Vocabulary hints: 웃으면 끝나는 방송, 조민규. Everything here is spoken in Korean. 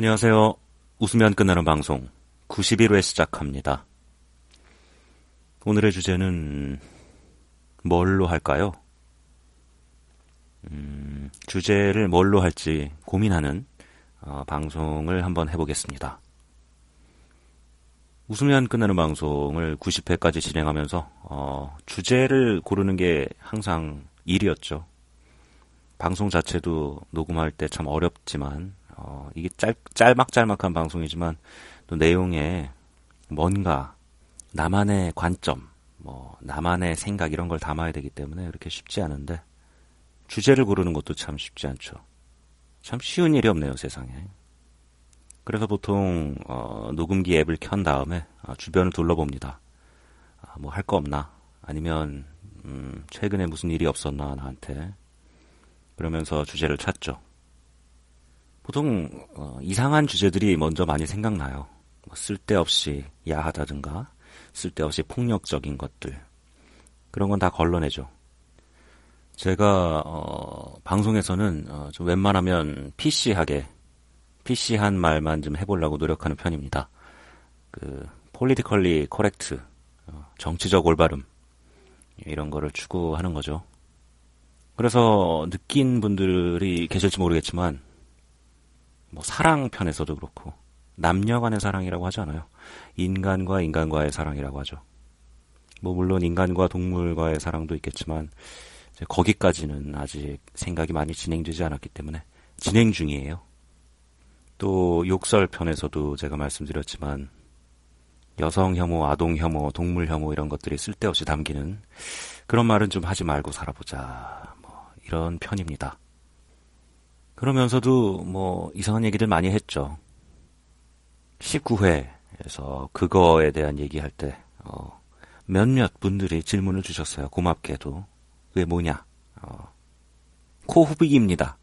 안녕하세요. 웃으면 끝나는 방송 91회 시작합니다. 오늘의 주제는 뭘로 할까요? 주제를 뭘로 할지 고민하는 방송을 한번 해보겠습니다. 웃으면 끝나는 방송을 90회까지 진행하면서 주제를 고르는 게 항상 일이었죠. 방송 자체도 녹음할 때 참 어렵지만 이게 짤막짤막한 방송이지만 또 내용에 뭔가 나만의 관점, 나만의 생각 이런 걸 담아야 되기 때문에 이렇게 쉽지 않은데 주제를 고르는 것도 참 쉽지 않죠. 참 쉬운 일이 없네요, 세상에. 그래서 보통 녹음기 앱을 켠 다음에 주변을 둘러봅니다. 뭐 할 거 없나? 아니면 최근에 무슨 일이 없었나 나한테? 그러면서 주제를 찾죠. 보통 이상한 주제들이 먼저 많이 생각나요. 뭐 쓸데없이 야하다든가 쓸데없이 폭력적인 것들 그런 건 다 걸러내죠. 제가 방송에서는 좀 웬만하면 PC한 말만 좀 해보려고 노력하는 편입니다. politically correct, 정치적 올바름 이런 거를 추구하는 거죠. 그래서 느낀 분들이 계실지 모르겠지만 뭐 사랑 편에서도 그렇고 남녀 간의 사랑이라고 하지 않아요. 인간과 인간과의 사랑이라고 하죠. 뭐 물론 인간과 동물과의 사랑도 있겠지만 거기까지는 아직 생각이 많이 진행되지 않았기 때문에 진행 중이에요. 또 욕설 편에서도 제가 말씀드렸지만 여성 혐오, 아동 혐오, 동물 혐오 이런 것들이 쓸데없이 담기는 그런 말은 좀 하지 말고 살아보자 뭐 이런 편입니다. 그러면서도 뭐 이상한 얘기들 많이 했죠. 19회에서 그거에 대한 얘기할 때 몇몇 분들이 질문을 주셨어요. 고맙게도. 그게 뭐냐? 코후비기입니다.